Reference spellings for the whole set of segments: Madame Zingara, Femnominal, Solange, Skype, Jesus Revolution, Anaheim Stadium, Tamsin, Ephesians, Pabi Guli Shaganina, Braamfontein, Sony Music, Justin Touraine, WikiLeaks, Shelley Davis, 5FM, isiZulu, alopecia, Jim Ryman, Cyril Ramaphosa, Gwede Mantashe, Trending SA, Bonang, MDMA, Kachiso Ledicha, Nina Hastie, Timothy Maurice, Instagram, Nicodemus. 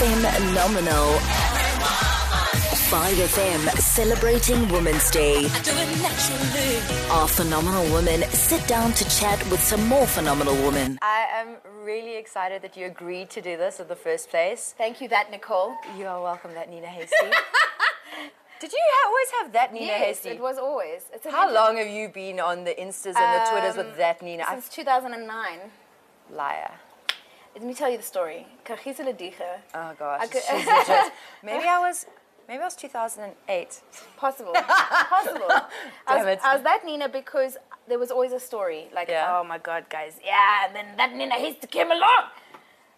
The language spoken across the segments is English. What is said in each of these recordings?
5FM Nominal. 5FM celebrating Women's Day. Our phenomenal women sit down to chat with some more phenomenal women. I am really excited that you agreed to do this in the first place. Thank you, that Nicole. You are welcome, that Nina Hastie. Did you always have that Nina Hastie? Yes, it was always. How long have you been on the Instas and the Twitters with that Nina? Since 2009. Liar. Let me tell you the story. Kachiso Ledicha. Oh gosh, she's legit. Maybe I was 2008. Possible. Possible. I was that Nina because there was always a story. Like, oh my God, guys, and then that Nina Hastie came along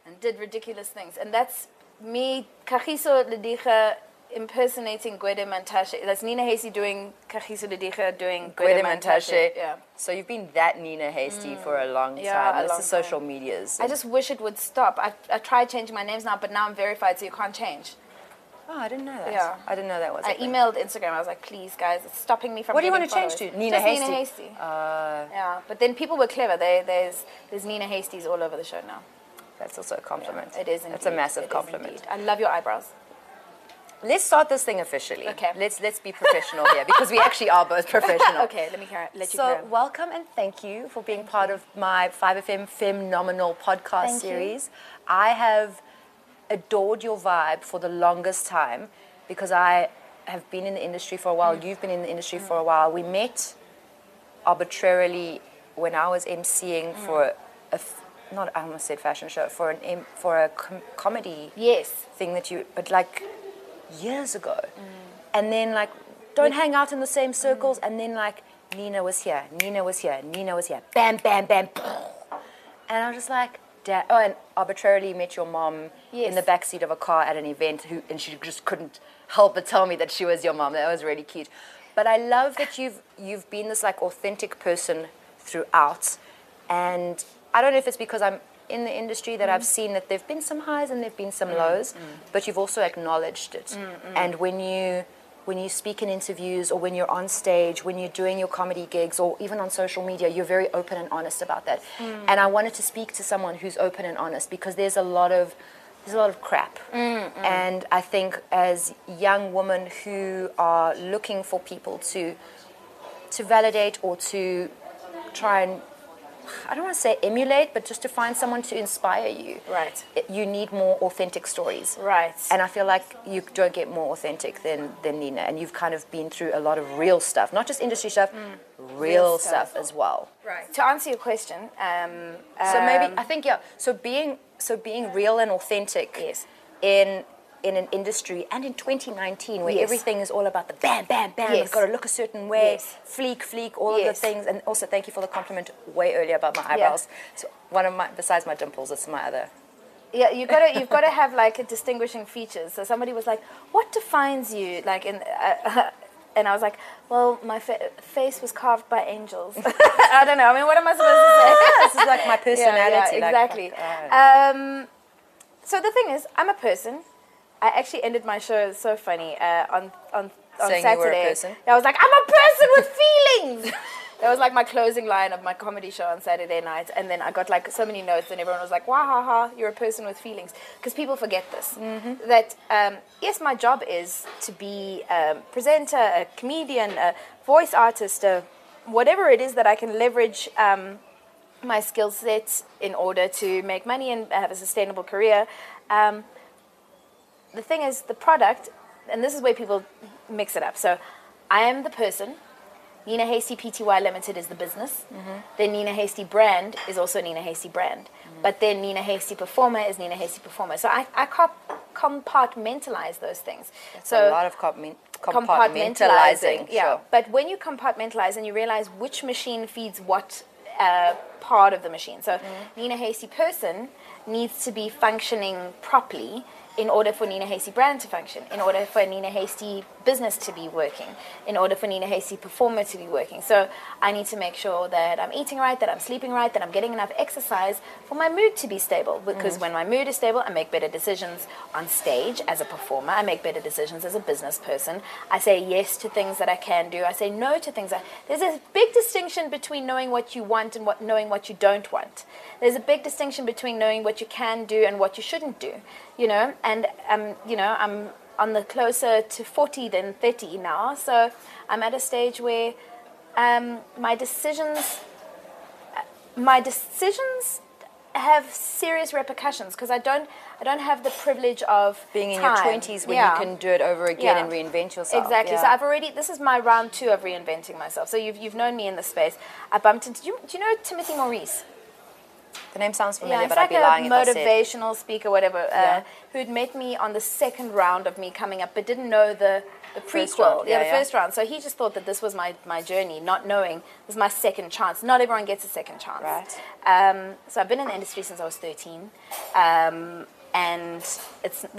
and did ridiculous things. And that's me, Kachiso Ledicha, impersonating Gwede Mantashe. That's Nina Hastie doing Kachiso Ledicha doing Gwede Mantashe. Yeah. So you've been that Nina Hastie for a long time. Yeah, it's the social medias. I just wish it would stop. I try changing my names now, but now I'm verified, so you can't change. Oh, I didn't know that. Yeah. I didn't know that was. I emailed Instagram. I was like, please, guys, it's stopping me from. What do you want to change to? Nina Hastie. Nina Hastie. Yeah, but then people were clever. There's Nina Hasties all over the show now. That's also a compliment. Yeah, it is. Indeed. It's a massive compliment. I love your eyebrows. Let's start this thing officially. Okay. Let's be professional here because we actually are both professional. Okay, let you carry on. Welcome and thank you for being part of my 5FM Femnominal podcast series. I have adored your vibe for the longest time because I have been in the industry for a while. You've been in the industry for a while. We met arbitrarily when I was MCing for a I almost said fashion show, for a comedy thing that you years ago, and then don't hang out in the same circles, and then Nina was here, Nina was here, Nina was here, bam, bam, bam, boom. And I was just like, Dad. Oh, and arbitrarily met your mom in the backseat of a car at an event, and she just couldn't help but tell me that she was your mom. That was really cute. But I love that you've been this authentic person throughout, and I don't know if it's because I'm in the industry that I've seen that there've been some highs and there've been some lows, but you've also acknowledged it. And when you speak in interviews or when you're on stage, when you're doing your comedy gigs or even on social media, you're very open and honest about that. And I wanted to speak to someone who's open and honest because there's a lot of crap. And I think as young women who are looking for people to validate or to try and, I don't want to say emulate, but just to find someone to inspire you. Right. You need more authentic stories. Right. And I feel like you don't get more authentic than Nina. And you've kind of been through a lot of real stuff. Not just industry stuff, real stuff as well. Right. To answer your question. So being real and authentic in an industry and in 2019 where everything is all about the bam, bam, bam, it's got to look a certain way, fleek, fleek, all of the things. And also thank you for the compliment way earlier about my eyebrows. So besides my dimples, it's my other. Yeah, you've got to have a distinguishing features. So somebody was like, what defines you? And I was like, well, my face was carved by angels. I don't know. I mean, what am I supposed to say? This is my personality. Yeah, exactly. So the thing is, I'm a person. I actually ended my show, it's so funny, on Saturday. You were a person? I was like, I'm a person with feelings! That was my closing line of my comedy show on Saturday night. And then I got so many notes and everyone was like, wah, ha, ha, you're a person with feelings. Because people forget this. That, yes, my job is to be a presenter, a comedian, a voice artist, whatever it is that I can leverage my skill sets in order to make money and have a sustainable career. The thing is, the product, and this is where people mix it up. So I am the person. Nina Hastie Pty Limited is the business. Then Nina Hastie Brand is also Nina Hastie Brand. But then Nina Hastie Performer is Nina Hastie Performer. So I compartmentalize those things. That's a lot of compartmentalizing. Yeah. Sure. But when you compartmentalize and you realize which machine feeds what part of the machine. So Nina Hastie Person needs to be functioning properly in order for Nina Hastie Brand to function, in order for Nina Hastie Business to be working, in order for Nina Hastie Performer to be working. So I need to make sure that I'm eating right, that I'm sleeping right, that I'm getting enough exercise for my mood to be stable. Because when my mood is stable, I make better decisions on stage as a performer. I make better decisions as a business person. I say yes to things that I can do. I say no to things. There's a big distinction between knowing what you want and knowing what you don't want. There's a big distinction between knowing what you can do and what you shouldn't do, you know. And you know, I'm on the closer to 40 than 30 now, so I'm at a stage where my decisions have serious repercussions, because I don't have the privilege of being time. In your 20s when yeah. you can do it over again yeah. and reinvent yourself. Exactly. Yeah. So this is my round 2 of reinventing myself. So you've known me in this space. I bumped into do you know Timothy Maurice? The name sounds familiar, yeah, but I'd be lying if I said. It's like a motivational speaker, whatever, yeah. who'd met me on the second round of me coming up, but didn't know the prequel, yeah, the first round. So he just thought that this was my journey, not knowing it was my second chance. Not everyone gets a second chance. Right. So I've been in the industry since I was 13, and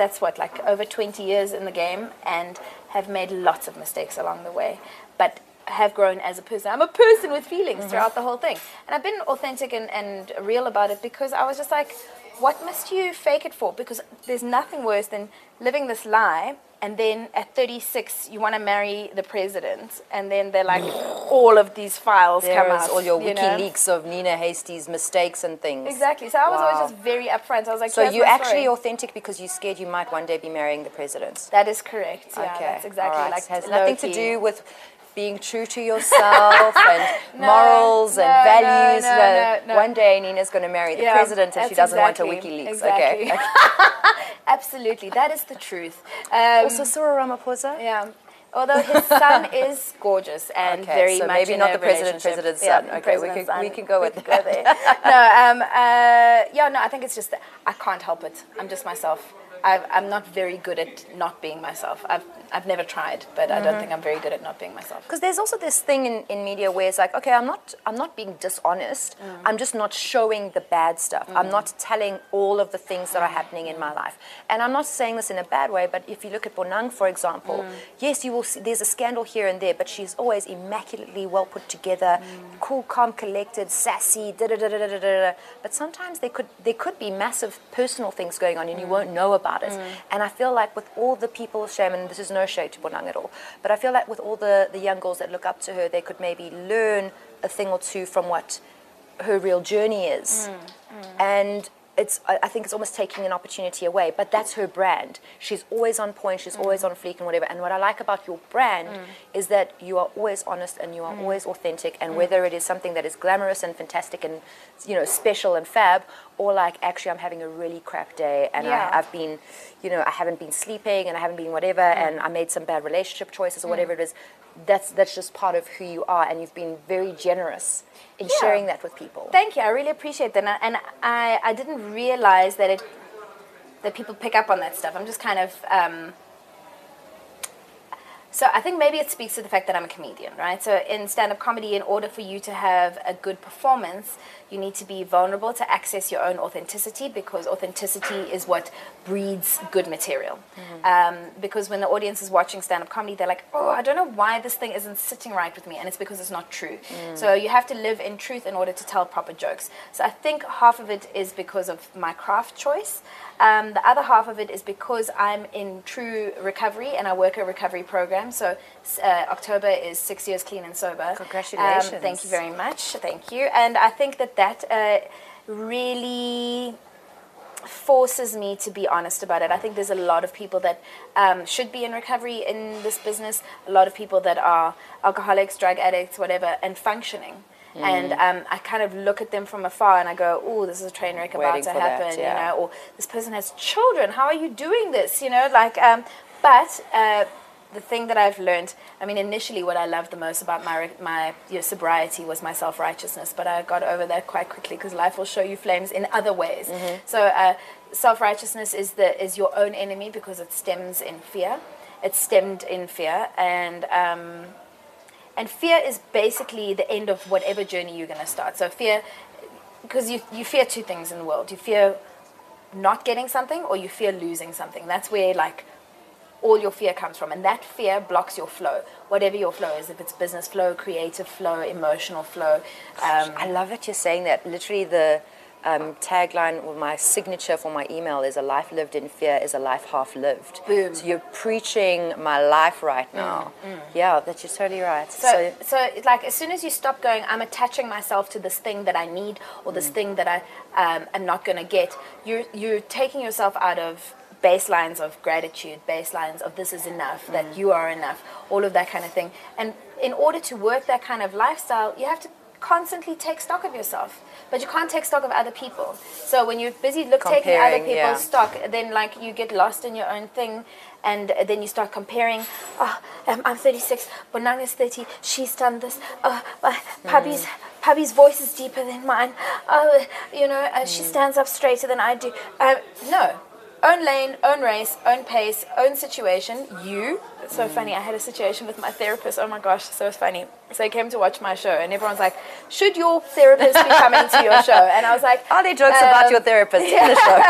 that's what, like over 20 years in the game, and have made lots of mistakes along the way, but have grown as a person. I'm a person with feelings mm-hmm. throughout the whole thing, and I've been authentic and real about it, because I was just like, what must you fake it for? Because there's nothing worse than living this lie, and then at 36 you want to marry the president, and then they're like, all of these files there come out, all your WikiLeaks of Nina Hastie's mistakes and things. Exactly. So I was always just very upfront. I was like, so you're actually authentic because you're scared you might one day be marrying the president. That is correct. Yeah, okay. That's exactly right. Like, it has nothing to do with being true to yourself and morals and values. No. One day Nina's going to marry the president if she doesn't want a WikiLeaks. Exactly. Okay. Absolutely. That is the truth. Also Cyril Ramaphosa? Yeah. Although his son is gorgeous and very so much maybe not the president's son. Yeah, okay, we can go there. I think it's just that I can't help it. I'm just myself. I'm not very good at not being myself. I've never tried, but mm-hmm. I don't think I'm very good at not being myself. Because there's also this thing in media where it's like, okay, I'm not being dishonest. Mm. I'm just not showing the bad stuff. Mm. I'm not telling all of the things that are happening in my life. And I'm not saying this in a bad way, but if you look at Bonang, for example, yes, you will see there's a scandal here and there, but she's always immaculately well put together, cool, calm, collected, sassy, da-da-da-da-da-da-da. But sometimes there could be massive personal things going on and you won't know about it. And I feel like with all the people of shame, and this is no shade to Bonang at all, but I feel like with all the young girls that look up to her, they could maybe learn a thing or two from what her real journey is. And I think it's almost taking an opportunity away, but that's her brand. She's always on point, she's always on fleek and whatever. And what I like about your brand is that you are always honest and you are always authentic, and whether it is something that is glamorous and fantastic and, you know, special and fab, or like, actually I'm having a really crap day and I've been, you know, I haven't been sleeping and I haven't been whatever and I made some bad relationship choices or whatever it is, that's just part of who you are, and you've been very generous in sharing that with people. Thank you. I really appreciate that, and I didn't realize that people pick up on that stuff. I'm just kind of so I think maybe it speaks to the fact that I'm a comedian, right? So in stand-up comedy, in order for you to have a good performance, you need to be vulnerable to access your own authenticity, because authenticity is what breeds good material. Because when the audience is watching stand-up comedy, they're like, oh, I don't know why this thing isn't sitting right with me. And it's because it's not true. So you have to live in truth in order to tell proper jokes. So I think half of it is because of my craft choice. The other half of it is because I'm in true recovery and I work a recovery program. So October is 6 years clean and sober. Congratulations. Thank you very much. Thank you. And I think that really forces me to be honest about it. I think there's a lot of people that should be in recovery in this business, a lot of people that are alcoholics, drug addicts, whatever, and functioning. And I kind of look at them from afar and I go, oh, this is a train wreck about to happen, you know, or this person has children. How are you doing this? You know, like, the thing that I've learned, I mean, initially what I loved the most about my sobriety was my self-righteousness, but I got over that quite quickly, because life will show you flames in other ways. So self-righteousness is your own enemy, because it stems in fear. It stemmed in fear, and fear is basically the end of whatever journey you're going to start. So fear, because you fear two things in the world. You fear not getting something, or you fear losing something. That's where, like, all your fear comes from, and that fear blocks your flow, whatever your flow is, if it's business flow, creative flow, emotional flow. I love that you're saying that. Literally, the tagline or my signature for my email is, a life lived in fear is a life half lived. Boom. So you're preaching my life right now. Mm, mm. Yeah, that you're totally right. So it's like, as soon as you stop going, I'm attaching myself to this thing that I need or this thing that I am not going to get, you're taking yourself out of baselines of gratitude, baselines of this is enough, that you are enough, all of that kind of thing. And in order to work that kind of lifestyle, you have to constantly take stock of yourself, but you can't take stock of other people. So when you're busy taking other people's stock, then like you get lost in your own thing, and then you start comparing. Oh, I'm 36, Bonang is 30, she's done this. Oh, Pabi's voice is deeper than mine. Oh, you know, she stands up straighter than I do. No. Own lane, own race, own pace, own situation, you. It's so funny, I had a situation with my therapist, oh my gosh, so funny. So he came to watch my show and everyone's like, should your therapist be coming to your show? And I was like... Are there jokes about your therapist in the show?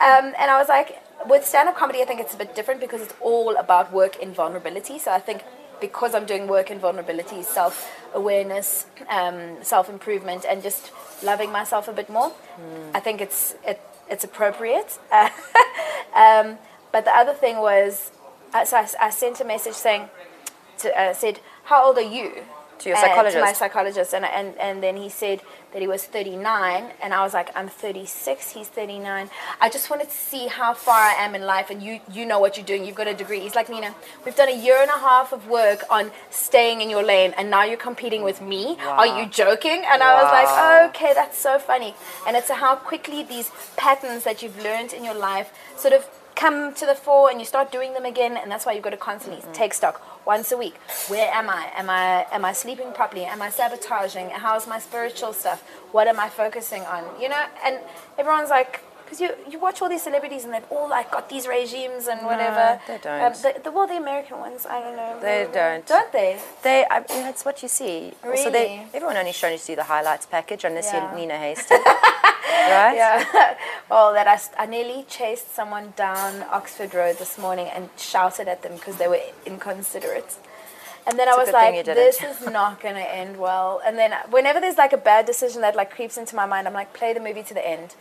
And I was like, with stand-up comedy, I think it's a bit different because it's all about work in vulnerability. So I think because I'm doing work in vulnerability, self-awareness, self-improvement, and just loving myself a bit more, I think it's appropriate. But the other thing was, so I sent a message saying, said, how old are you? To your psychologist. To my psychologist. And then he said that he was 39. And I was like, I'm 36, he's 39. I just wanted to see how far I am in life. And you know what you're doing. You've got a degree. He's like, Nina, we've done a 1.5 years of work on staying in your lane. And now you're competing with me. Wow. Are you joking? And wow. I was like, oh, okay, that's so funny. And it's how quickly these patterns that you've learned in your life sort of come to the fore, and you start doing them again, and that's why you've got to constantly take stock once a week. Where am I? Am I sleeping properly? Am I sabotaging? How's my spiritual stuff? What am I focusing on? You know, and everyone's like, because you watch all these celebrities and they've all like got these regimes and whatever. No, they don't. Well, the American ones, I don't know. They don't. Don't they? It's what you see. Really? So everyone only shows you the highlights package unless you're Nina Hastie. Right? Yeah. Well, that I nearly chased someone down Oxford Road this morning and shouted at them because they were inconsiderate. And then I was like, this is not going to end well. And then whenever there's like a bad decision that like creeps into my mind, I'm like, play the movie to the end.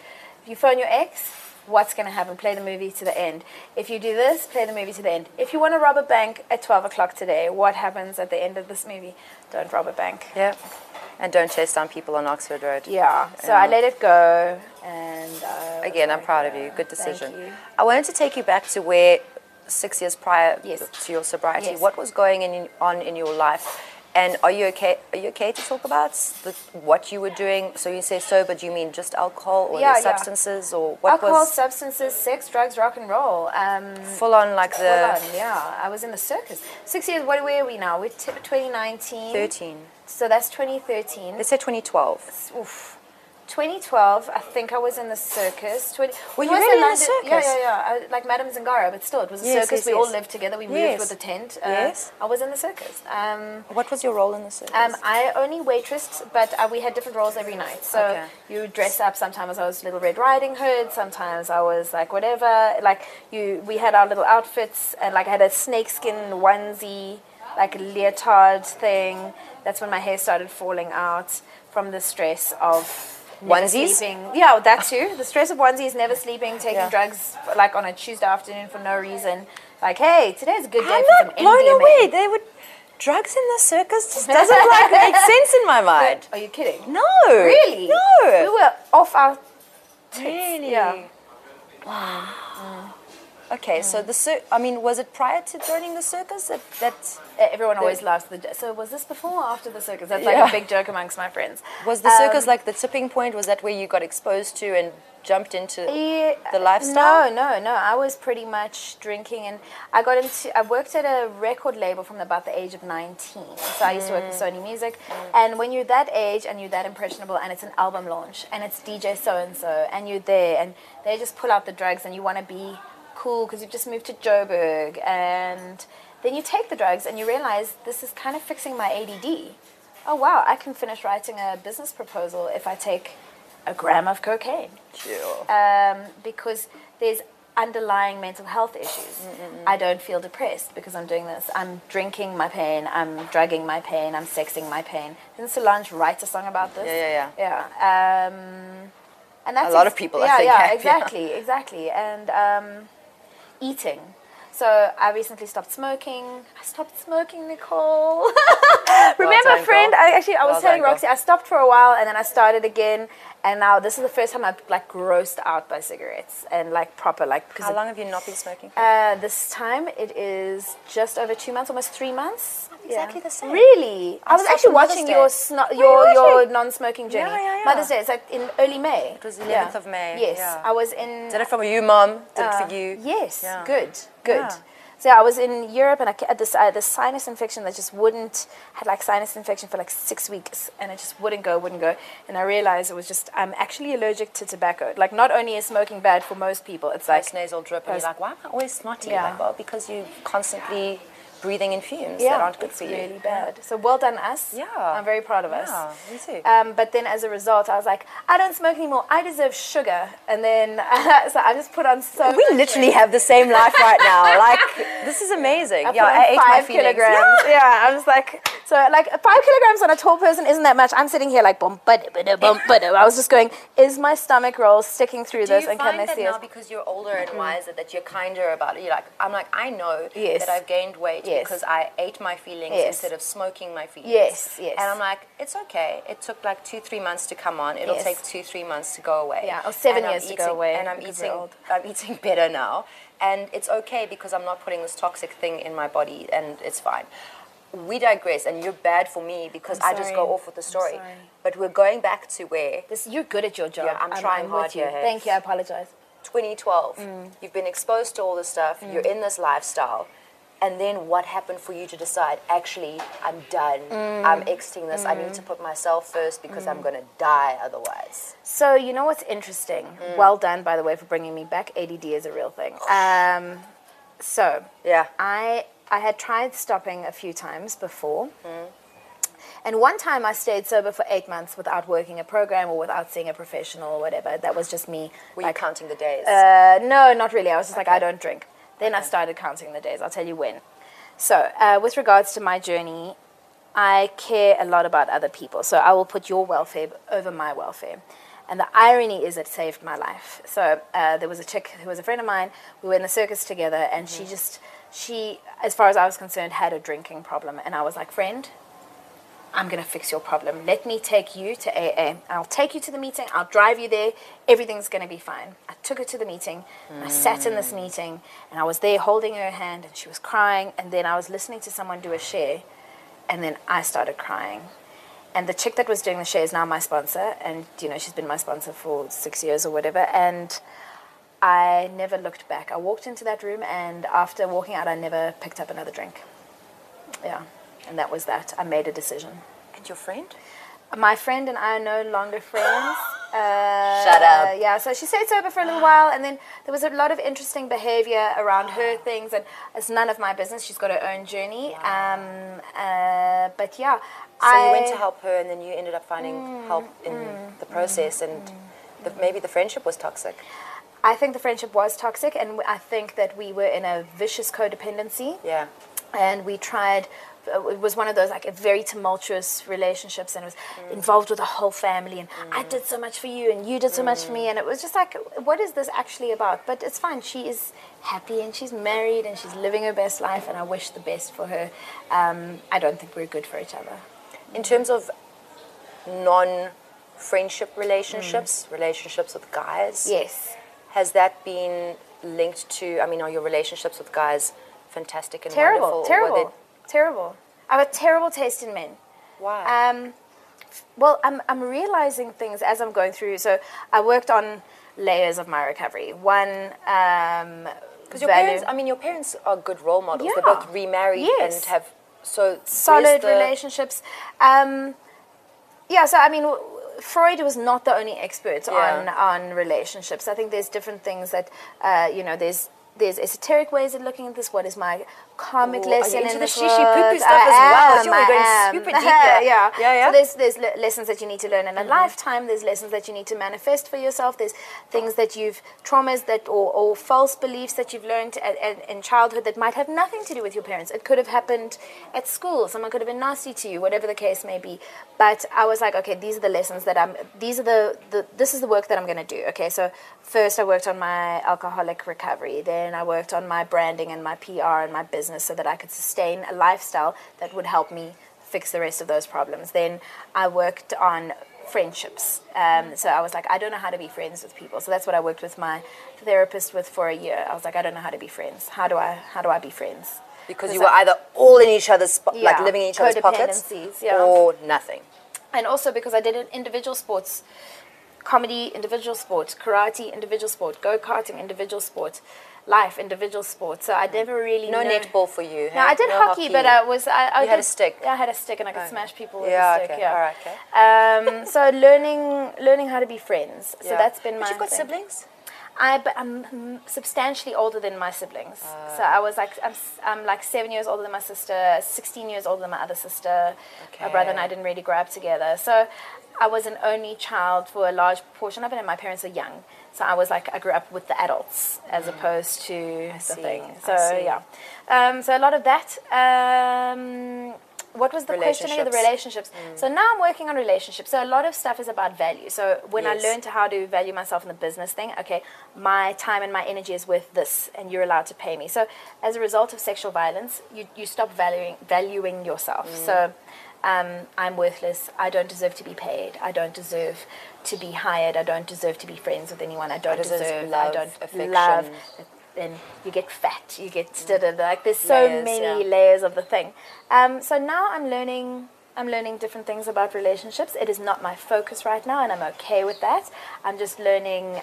If you phone your ex, what's going to happen? Play the movie to the end. If you do this, play the movie to the end. If you want to rob a bank at 12 o'clock today, what happens at the end of this movie? Don't rob a bank. Yeah. And don't chase down people on Oxford Road. Yeah. So I let it go. And again, I'm proud of you. Good decision. Thank you. I wanted to take you back to where 6 years prior to your sobriety, what was going on in your life? And are you okay? Are you okay to talk about what you were doing? So you say sober? Do you mean just alcohol or substances or what? Alcohol, substances, sex, drugs, rock and roll. Full on, like the. Full on, yeah. I was in the circus. 6 years. Where are we now? We're 2019. 13. So that's 2013. Let's say 2012. Oof. 2012. I think I was in the circus. Were you really in the circus? Yeah. Like Madame Zingara, but still, it was a circus. Yes, we all lived together. We moved with a tent. I was in the circus. What was your role in the circus? I only waitressed, but we had different roles every night. So you dress up. Sometimes I was Little Red Riding Hood. Sometimes I was like whatever. Like we had our little outfits, and like I had a snakeskin onesie, like a leotard thing. That's when my hair started falling out from the stress of. Onesies? Sleeping. Yeah, that too. The stress of onesies, never sleeping, taking drugs like on a Tuesday afternoon for no reason. Like, hey, today's a good day for some MDMA. I'm not blown away. Drugs in the circus just doesn't like make sense in my mind. Are you kidding? No. Really? No. We were off our... Really? Yeah. Wow. Mm. Okay, so was it prior to joining the circus that everyone always laughs? So was this before or after the circus? That's like a big joke amongst my friends. Was the circus like the tipping point? Was that where you got exposed to and jumped into the lifestyle? No. I was pretty much drinking, and I worked at a record label from about the age of 19. So I used to work with Sony Music, and when you're that age and you're that impressionable, and it's an album launch, and it's DJ so and so, and you're there, and they just pull out the drugs, and you want to be cool because you've just moved to Joburg, and then you take the drugs and you realize this is kind of fixing my ADD. Oh wow, I can finish writing a business proposal if I take a gram of cocaine. Sure. Because there's underlying mental health issues. I don't feel depressed because I'm doing this. I'm drinking my pain, I'm drugging my pain, I'm sexing my pain. Didn't Solange write a song about this? Yeah. And that's a lot of people, I think. Yeah, exactly, exactly. And eating. So I recently stopped smoking. I stopped smoking, Nicole. Remember, friend? I was telling Roxy, I stopped for a while and then I started again. And now this is the first time I've like grossed out by cigarettes and like proper like. How long have you not been smoking for? This time it is just over 2 months, almost 3 months. Exactly the same. Really? I was actually watching your non-smoking journey. Yeah. Mother's Day. It's like in early May. It was the 11th of May. Yes, yeah. I was in... Did it for you, Mom? Did it for you? Yes, yeah. Good. Yeah. So yeah, I was in Europe and I had this sinus infection that just wouldn't... had like sinus infection for like 6 weeks and it just wouldn't go. And I realized it was just... I'm actually allergic to tobacco. Like not only is smoking bad for most people, it's like... nasal drip and you're like, why am I always snotty? Yeah. Like, well, because you constantly... breathing in fumes that aren't good for you. Really bad. So well done us. Yeah. I'm very proud of us. Yeah, me too. But then as a result, I was like, I don't smoke anymore. I deserve sugar. And then so I just put on so We literally have the same life right now. Like, this is amazing. I ate 5 kilograms. Yeah, I was like, so like 5 kilograms on a tall person isn't that much. I'm sitting here like, boom, ba-da-ba-da-bum, ba-da. I was just going, is my stomach roll sticking through this? And can they see it? Do you find that now because you're older and wiser that you're kinder about it? You're like, I'm like, I know that I've gained weight. Because I ate my feelings instead of smoking my feelings. Yes. And I'm like, it's okay. It took like 2-3 months to come on. It'll take 2-3 months to go away. Yeah, or 7 years to go away. And I'm eating better now. And it's okay because I'm not putting this toxic thing in my body and it's fine. We digress, and you're bad for me because I just go off with the story. But we're going back to where... You're good at your job. Yeah, I'm trying hard here. Thank you, I apologize. 2012. You've been exposed to all this stuff. You're in this lifestyle. And then what happened for you to decide, actually, I'm done, I'm exiting this, I need to put myself first because I'm going to die otherwise. So, you know what's interesting? Well done, by the way, for bringing me back. ADD is a real thing. I had tried stopping a few times before. And one time I stayed sober for 8 months without working a program or without seeing a professional or whatever. That was just me. Were you counting the days? No, not really. I was just like, I don't drink. Then I started counting the days. I'll tell you when. So with regards to my journey, I care a lot about other people. So I will put your welfare over my welfare. And the irony is it saved my life. So there was a chick who was a friend of mine. We were in the circus together. And she, as far as I was concerned, had a drinking problem. And I was like, friend, I'm going to fix your problem. Let me take you to AA. I'll take you to the meeting. I'll drive you there. Everything's going to be fine. I took her to the meeting. I sat in this meeting and I was there holding her hand and she was crying. And then I was listening to someone do a share and then I started crying. And the chick that was doing the share is now my sponsor. And, you know, she's been my sponsor for 6 years or whatever. And I never looked back. I walked into that room and after walking out, I never picked up another drink. Yeah. And that was that. I made a decision. And your friend? My friend and I are no longer friends. Shut up. Yeah, so she stayed sober for a little while, and then there was a lot of interesting behavior around her things, and it's none of my business. She's got her own journey. But yeah. So you went to help her, and then you ended up finding help in the process, and maybe the friendship was toxic. I think the friendship was toxic, and I think that we were in a vicious codependency. Yeah. And we tried... It was one of those like very tumultuous relationships, and it was involved with the whole family. And I did so much for you, and you did so much for me, and it was just like, what is this actually about? But it's fine. She is happy, and she's married, and she's living her best life. And I wish the best for her. I don't think we're good for each other. In terms of non-friendship relationships, relationships with guys, yes, has that been linked to? I mean, are your relationships with guys fantastic and wonderful? Terrible. I have a terrible taste in men. Why? Well, I'm realizing things as I'm going through. So I worked on layers of my recovery. One, because your parents, I mean, your parents are good role models. Yeah. They're both remarried and have so solid relationships. Yeah. So I mean, Freud was not the only expert on relationships. I think there's different things that you know. There's there's esoteric ways of looking at this. What is my karmic lesson into in the shishi poo-poo stuff as well? We're going super deep there. Yeah. So there's lessons that you need to learn in a lifetime. There's lessons that you need to manifest for yourself. There's things that you've traumas that or false beliefs that you've learned in childhood that might have nothing to do with your parents. It could have happened at school. Someone could have been nasty to you. Whatever the case may be. But I was like, okay, these are the lessons that I'm. These are the this is the work that I'm going to do. Okay, so first I worked on my alcoholic recovery. Then I worked on my branding and my PR and my business so that I could sustain a lifestyle that would help me fix the rest of those problems. Then I worked on friendships. So I was like, I don't know how to be friends with people. So that's what I worked with my therapist with for a year. I was like, I don't know how to be friends. How do I be friends? Because you were either all in each other's, like living in each other's pockets, or nothing. And also because I did an individual sports. Comedy, individual sport. Karate, individual sport. Go-karting, individual sport. Life, individual sport. So I never really netball for you. Hey? No, I did hockey, but I was... I had a stick. Yeah, I had a stick and I could smash people with a stick. Okay. Yeah, okay. So learning how to be friends. So that's been my thing. Siblings? I'm substantially older than my siblings. So I was like, I'm like 7 years older than my sister, 16 years older than my other sister. Okay. My brother and I didn't really grow up together. So I was an only child for a large portion of it, and my parents are young. So I was like, I grew up with the adults as opposed to the thing. So yeah. So a lot of that. What was the question again? The relationships. So now I'm working on relationships. So a lot of stuff is about value. So when I learned how to value myself in the business thing, okay, my time and my energy is worth this, and you're allowed to pay me. So as a result of sexual violence, you stop valuing yourself. So I'm worthless. I don't deserve to be paid. I don't deserve to be hired. I don't deserve to be friends with anyone. I don't deserve love, affection. Then you get fat, you get like there's so many layers of the thing. So now I'm learning different things about relationships. It is not my focus right now, and I'm okay with that. I'm just learning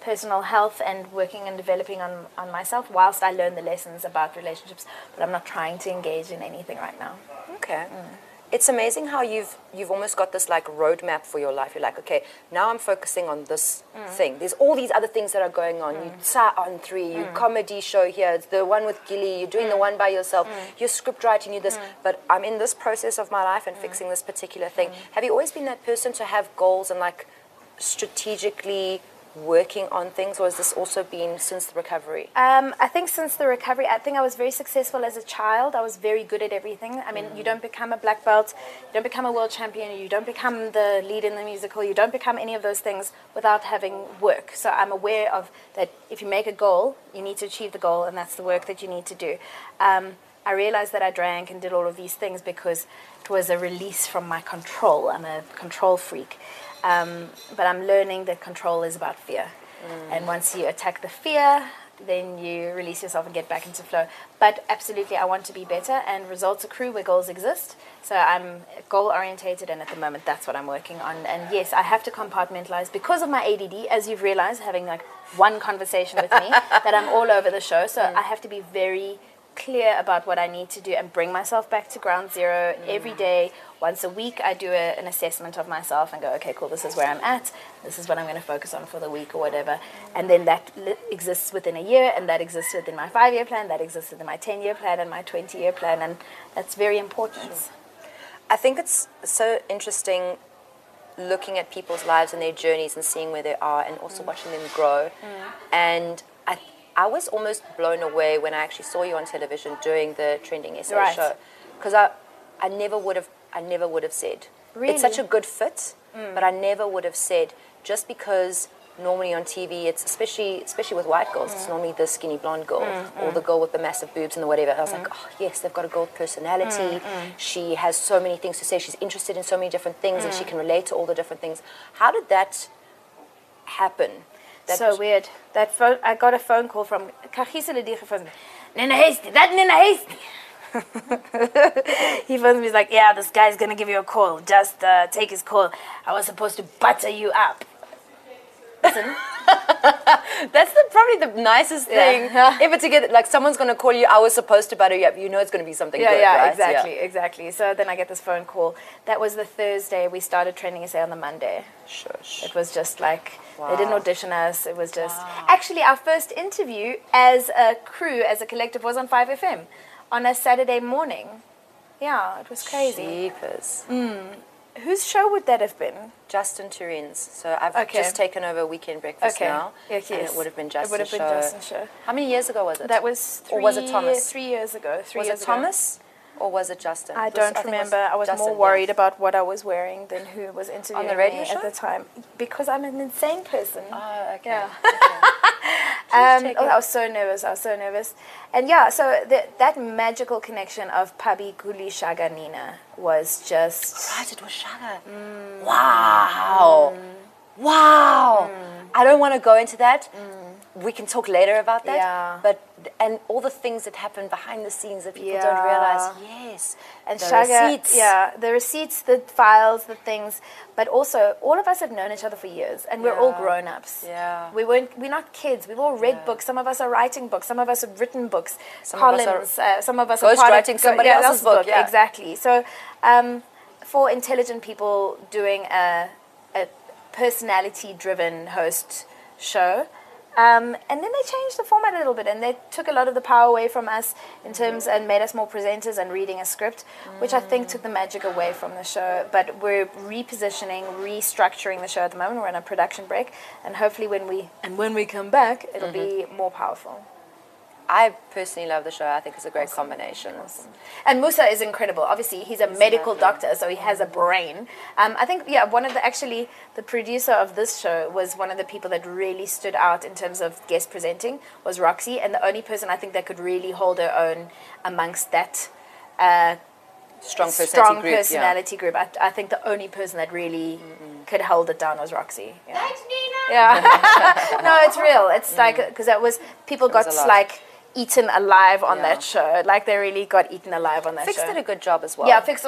personal health and working and developing on myself whilst I learn the lessons about relationships, but I'm not trying to engage in anything right now. Okay. It's amazing how you've almost got this like roadmap for your life. You're like, okay, now I'm focusing on this thing. There's all these other things that are going on. You on three, you comedy show here, it's the one with Gilly, you're doing the one by yourself, you're script writing, you this, but I'm in this process of my life and fixing this particular thing. Have you always been that person to have goals and like strategically working on things, or has this also been since the recovery? I think since the recovery, I think I was very successful as a child. I was very good at everything. I mean, you don't become a black belt, you don't become a world champion, you don't become the lead in the musical, you don't become any of those things without having work. So I'm aware of that if you make a goal, you need to achieve the goal, and that's the work that you need to do. I realized that I drank and did all of these things because it was a release from my control. I'm a control freak. But I'm learning that control is about fear. And once you attack the fear, then you release yourself and get back into flow. But absolutely, I want to be better, and results accrue where goals exist. So I'm goal-orientated, and at the moment, that's what I'm working on. And yes, I have to compartmentalize because of my ADD, as you've realized, having like one conversation with me, that I'm all over the show. So I have to be very clear about what I need to do and bring myself back to ground zero every day. Once a week, I do an assessment of myself and go, okay, cool, this is where I'm at. This is what I'm going to focus on for the week or whatever. And then that exists within a year, and that exists within my 5-year plan, that exists within my 10-year plan and my 20-year plan. And that's very important. Sure. I think it's so interesting looking at people's lives and their journeys and seeing where they are and also watching them grow. And I was almost blown away when I actually saw you on television doing the Trending SA show. Because I never would have said. Really? It's such a good fit, but I never would have said, just because normally on TV, it's especially with white girls, it's normally the skinny blonde girl or the girl with the massive boobs and the whatever. I was like, oh yes, they've got a girl with personality. She has so many things to say. She's interested in so many different things and she can relate to all the different things. How did that happen? That so weird. I got a phone call from Kachiso Ledicha from Nina Hastie. Nina Hastie. He phones me, he's like, yeah, this guy's gonna give you a call, just take his call. I was supposed to butter you up. listen. That's probably the nicest thing. Yeah. Ever to get, like, someone's going to call you, I was supposed to butter you up, you know it's going to be something good, right? Exactly, yeah, exactly. So then I get this phone call. That was the Thursday. We started Trending SA on the Monday. Shush. It was just like, wow, they didn't audition us. It was just, wow, actually our first interview as a crew, as a collective, was on 5FM on a Saturday morning. Yeah, it was crazy. Jeepers. Mm. Whose show would that have been? Justin Touraine's. So I've just taken over Weekend Breakfast now. Yes. And it would have been Justin's show. How many years ago was it? That was three, or was it Thomas? 3 years ago. Was it Thomas or was it Justin? I don't remember. I was Justin, more worried about what I was wearing than who was interviewing me at the time. Because I'm an insane person. Oh, okay. Yeah. I was so nervous. And yeah, so that magical connection of Pabi Guli Shaganina was just... Right, it was Shaga. Mm. Wow. Mm. Wow. Mm. I don't want to go into that. Mm. We can talk later about that. Yeah. But, and all the things that happen behind the scenes that people don't realize. Yes. And the receipts. Yeah, the receipts, the files, the things. But also, all of us have known each other for years, and we're all grown-ups. Yeah. We're not kids. We've all read books. Some of us are writing books. Some of us have written books. Some columns. Some of us are writing somebody else's book. Yeah. Exactly. So for intelligent people doing a personality-driven host show, and then they changed the format a little bit, and they took a lot of the power away from us in terms and made us more presenters and reading a script, which I think took the magic away from the show. But we're repositioning, restructuring the show at the moment. We're on a production break, and hopefully when we come back, it'll be more powerful. I personally love the show. I think it's a great combination. Awesome. And Musa is incredible. Obviously, he's a medical doctor, so he has a brain. I think, one of the, actually, the producer of this show was one of the people that really stood out in terms of guest presenting was Roxy, and the only person I think that could really hold her own amongst that strong personality group. I think the only person that really could hold it down was Roxy. Yeah. Thanks, Nina! Yeah. No, it's real. It's like, because that was, people got like... eaten alive on that show. Like, they really got eaten alive on that show. Fix did a good job as well. Yeah, Fix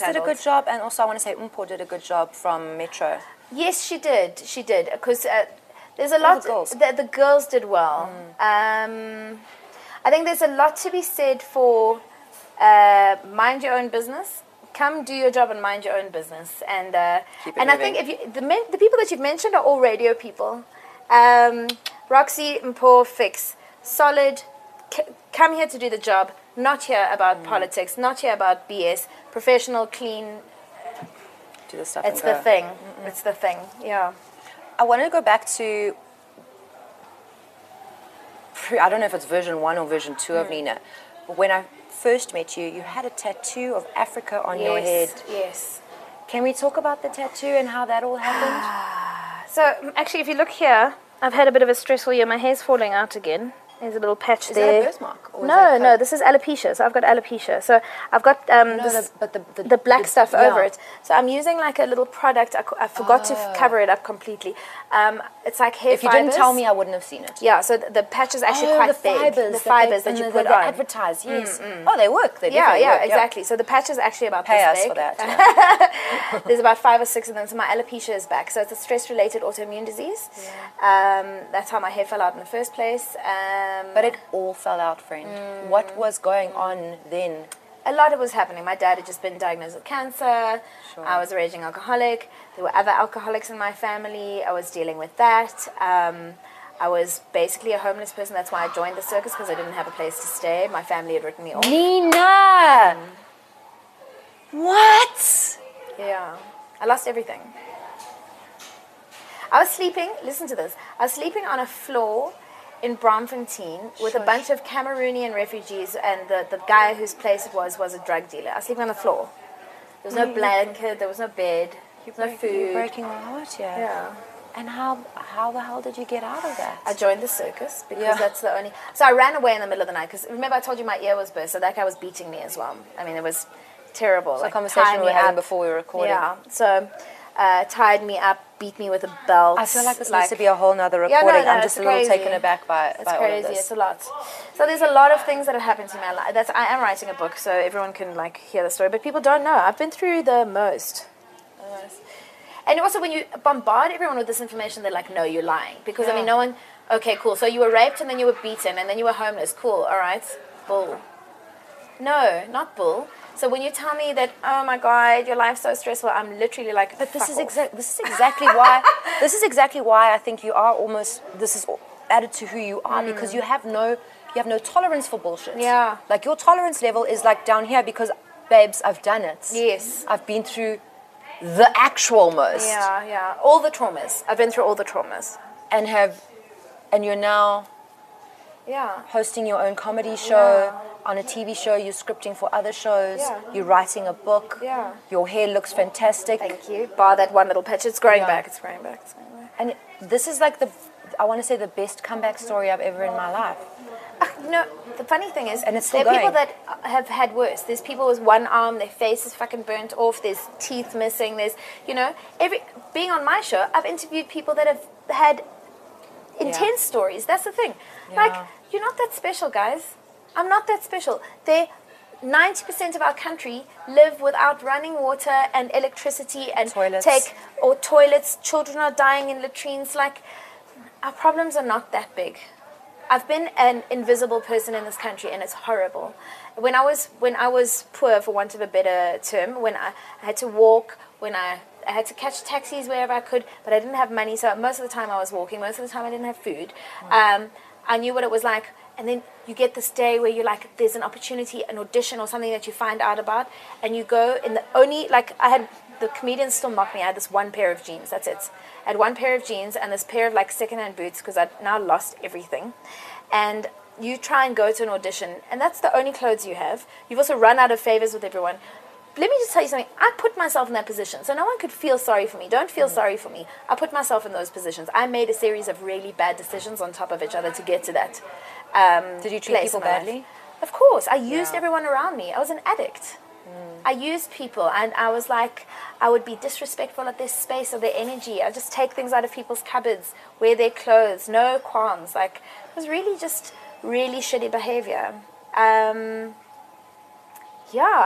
did a good job, and also I want to say Umpo did a good job from Metro. Yes, she did. She did, because there's a lot... The girls did well. Mm. I think there's a lot to be said for mind your own business. Come do your job and mind your own business. And I think if you, the people that you've mentioned are all radio people. Roxy, Umpo, Fix. Solid... Come here to do the job, not here about politics, not here about BS, professional, clean. Do the stuff. It's the thing. Mm-mm. It's the thing, yeah. I want to go back to, I don't know if it's version 1 or version 2 of Nina, but when I first met you, you had a tattoo of Africa on your head. Yes. Can we talk about the tattoo and how that all happened? So, actually, if you look here, I've had a bit of a stressful year. My hair's falling out again. There's a little patch there. Is that a birthmark? No, this is alopecia. So I've got alopecia. So I've got the black stuff over it. So I'm using like a little product. I forgot to cover it up completely. It's like hair fibers. If you didn't tell me, I wouldn't have seen it. Yeah, so the patch is actually quite big. The fibers that you put on. They advertise, yes. Mm-hmm. Oh, they work. They work. Exactly. So the patch is actually about this big. Pay us for that. Yeah. There's about 5 or 6 of them. So my alopecia is back. So it's a stress-related autoimmune disease. Yeah. That's how my hair fell out in the first place. But it all fell out, friend. Mm. What was going on then? A lot was happening. My dad had just been diagnosed with cancer. Sure. I was a raging alcoholic. There were other alcoholics in my family. I was dealing with that. I was basically a homeless person. That's why I joined the circus, because I didn't have a place to stay. My family had written me off. Nina! What? Yeah. I lost everything. I was sleeping. Listen to this. I was sleeping on a floor in Braamfontein with a bunch of Cameroonian refugees, and the guy whose place it was a drug dealer. I was sleeping on the floor. There was no blanket, there was no bed, no food. You were breaking my heart, yeah. And how the hell did you get out of that? I joined the circus, because that's the only... So I ran away in the middle of the night, because remember I told you my ear was burst, so that guy was beating me as well. I mean, it was terrible. It's like a conversation we were having before we were recording. Yeah, so... tied me up, beat me with a belt. I feel like this needs to be a whole nother recording. Yeah, no, I'm just a little taken aback by all of this. It's crazy. It's a lot. So there's a lot of things that have happened to me. I am writing a book, so everyone can hear the story, but people don't know. I've been through the most. And also when you bombard everyone with this information, they're like, no, you're lying. Because, I mean, no one, okay, cool. So you were raped and then you were beaten and then you were homeless. Cool, all right, bull. No, not bull. So when you tell me that, oh my God, your life's so stressful, I'm literally like, but this is exactly why I think you are almost, this is added to who you are, because you have no tolerance for bullshit. Yeah. Like your tolerance level is like down here because, babes, I've done it. Yes. I've been through the actual most. Yeah, yeah. All the traumas. I've been through all the traumas. And you're now hosting your own comedy show. Yeah. On a TV show, you're scripting for other shows, you're writing a book, your hair looks fantastic. Thank you. Bar that one little patch, it's growing back, it's growing back, it's growing back. And this is like I want to say the best comeback story I've ever in my life. You know, the funny thing is, and it's still there are people that have had worse. There's people with one arm, their face is fucking burnt off, there's teeth missing, there's, you know, being on my show, I've interviewed people that have had intense stories. That's the thing. Like, you're not that special, guys. I'm not that special. 90% of our country live without running water and electricity and toilets. Children are dying in latrines. Like, our problems are not that big. I've been an invisible person in this country, and it's horrible. When I was poor, for want of a better term, when I had to walk, when I had to catch taxis wherever I could, but I didn't have money, so most of the time I was walking. Most of the time I didn't have food. I knew what it was like. And then you get this day where you're like, there's an opportunity, an audition or something that you find out about. And you go, and the comedians still mock me. I had this one pair of jeans, that's it. I had one pair of jeans and this pair of like secondhand boots because I'd now lost everything. And you try and go to an audition, and that's the only clothes you have. You've also run out of favors with everyone. Let me just tell you something. I put myself in that position, so no one could feel sorry for me. Don't feel sorry for me. I put myself in those positions. I made a series of really bad decisions on top of each other to get to that. Did you treat people badly? Of course. I used everyone around me. I was an addict. I used people, and I was like, I would be disrespectful at their space or their energy. I just take things out of people's cupboards, wear their clothes, no qualms. Like, it was really just really shitty behavior.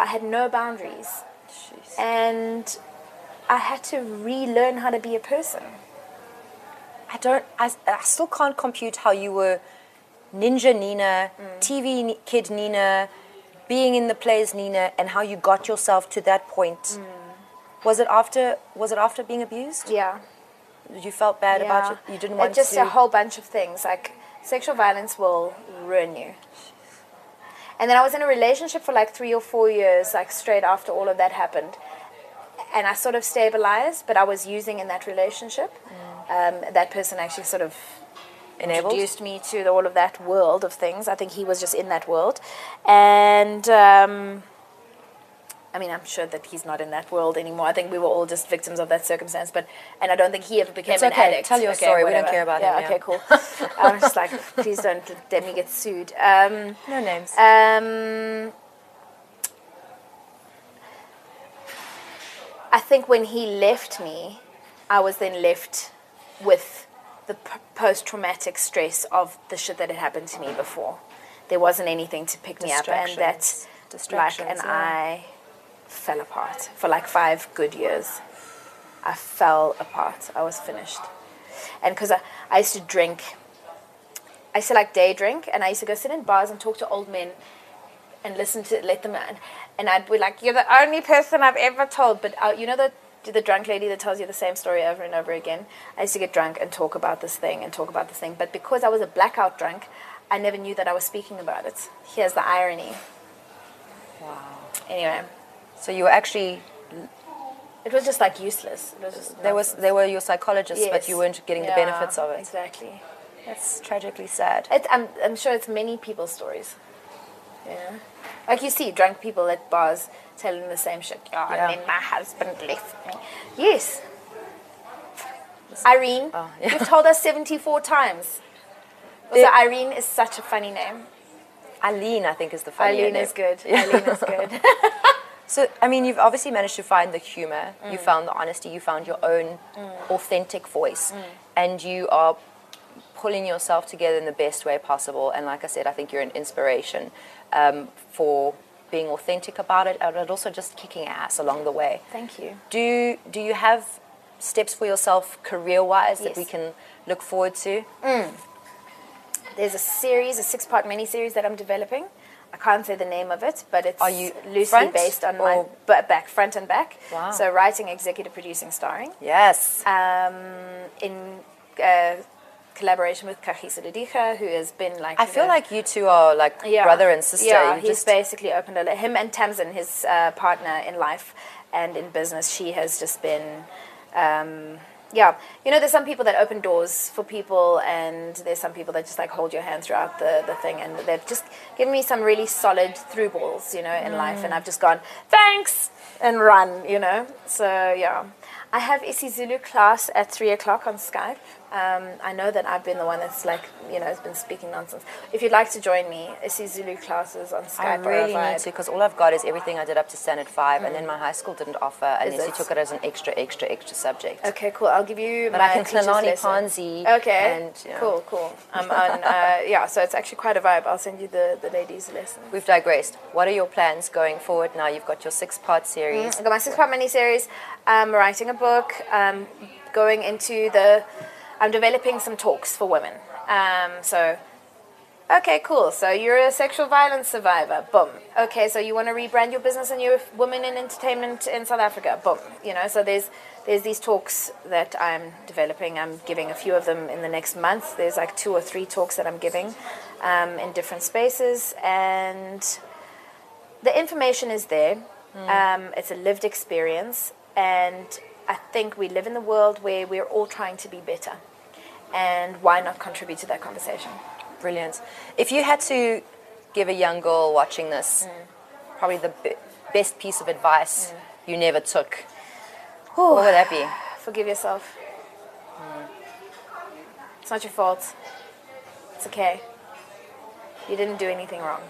I had no boundaries. Jeez. And I had to relearn how to be a person. I still can't compute how you were Ninja Nina, TV Kid Nina, being in the plays Nina, and how you got yourself to that point. Was it after being abused? Yeah. You felt bad about it? You didn't want to? Just a whole bunch of things. Like, sexual violence will ruin you. And then I was in a relationship for like 3 or 4 years, like straight after all of that happened. And I sort of stabilized, but I was using in that relationship. That person actually sort of introduced me to all of that world of things. I think he was just in that world. And I mean, I'm sure that he's not in that world anymore. I think we were all just victims of that circumstance. And I don't think he ever became an addict. Tell your story. Whatever. We don't care about him. Okay, cool. I was just like, please don't let me get sued. No names. I think when he left me, I was then left with the post-traumatic stress of the shit that had happened to me before. There wasn't anything to pick me up. And that's like, I fell apart for like 5 good years. I fell apart. I was finished. And because I used to drink, I used to like day drink, and I used to go sit in bars and talk to old men and let them out. And I'd be like, you're the only person I've ever told. But you know the drunk lady that tells you the same story over and over again? I used to get drunk and talk about this thing and talk about this thing. But because I was a blackout drunk, I never knew that I was speaking about it. Here's the irony. Wow. Anyway. So you were actually... It was just like useless. It was just they were your psychologists, but you weren't getting the benefits of it. Exactly. That's tragically sad. I'm sure it's many people's stories. Yeah. Like you see drunk people at bars telling the same shit. Oh, yeah. And then my husband left me. Yes. Irene. Oh, yeah. You've told us 74 times. Also, Irene is such a funny name. Eileen, I think, is the funny name. Eileen is good. Yeah. Eileen is good. So, I mean, you've obviously managed to find the humor, you found the honesty, you found your own authentic voice, and you are pulling yourself together in the best way possible. And like I said, I think you're an inspiration for being authentic about it, and also just kicking ass along the way. Thank you. Do you have steps for yourself career-wise that we can look forward to? There's a series, a 6-part mini-series that I'm developing. I can't say the name of it, but it's loosely based on my front and back. Wow. So writing, executive producing, starring. Yes. In collaboration with Kachiso Ledicha, who has been like... I feel like you two are like brother and sister. Yeah, he's basically opened a... Him and Tamsin, his partner in life and in business, she has just been... you know, there's some people that open doors for people, and there's some people that just like hold your hand throughout the thing, and they've just given me some really solid through balls, you know, in life, and I've just gone, thanks, and run, you know. So, yeah. I have isiZulu class at 3 o'clock on Skype. I know that I've been the one that's like, you know, has been speaking nonsense. If you'd like to join me, isiZulu classes on Skype. I really need to, because all I've got is everything I did up to standard 5, and then my high school didn't offer unless you took it as an extra subject. Okay, cool. I'll give you my teacher's lesson. Okay, and, you know. Cool. I'm on, so it's actually quite a vibe. I'll send you the ladies' lesson. We've digressed. What are your plans going forward now? You've got your 6-part series. I've got my 6-part mini-series. I'm writing a book, I'm developing some talks for women. Okay, cool. So you're a sexual violence survivor. Boom. Okay, so you want to rebrand your business and you're a woman in entertainment in South Africa. Boom. You know, so there's these talks that I'm developing. I'm giving a few of them in the next month. There's like 2 or 3 talks that I'm giving in different spaces. And the information is there. It's a lived experience. And I think we live in the world where we're all trying to be better, and why not contribute to that conversation? Brilliant. If you had to give a young girl watching this probably the best piece of advice you never took, what would that be? Forgive yourself. It's not your fault. It's okay. You didn't do anything wrong.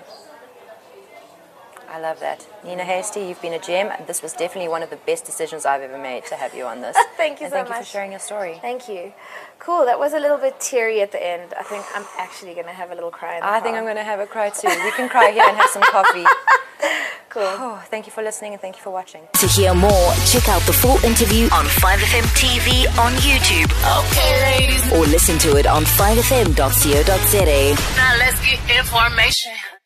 I love that. Nina Hastie, you've been a gem. This was definitely one of the best decisions I've ever made to have you on this. Thank you so much. Thank you for sharing your story. Thank you. Cool. That was a little bit teary at the end. I think I'm actually going to have a little cry. I think I'm going to have a cry too. We can cry here and have some coffee. Cool. Oh, thank you for listening and thank you for watching. To hear more, check out the full interview on 5FM TV on YouTube. Okay, ladies. Or listen to it on 5fm.co.za. Now let's get information.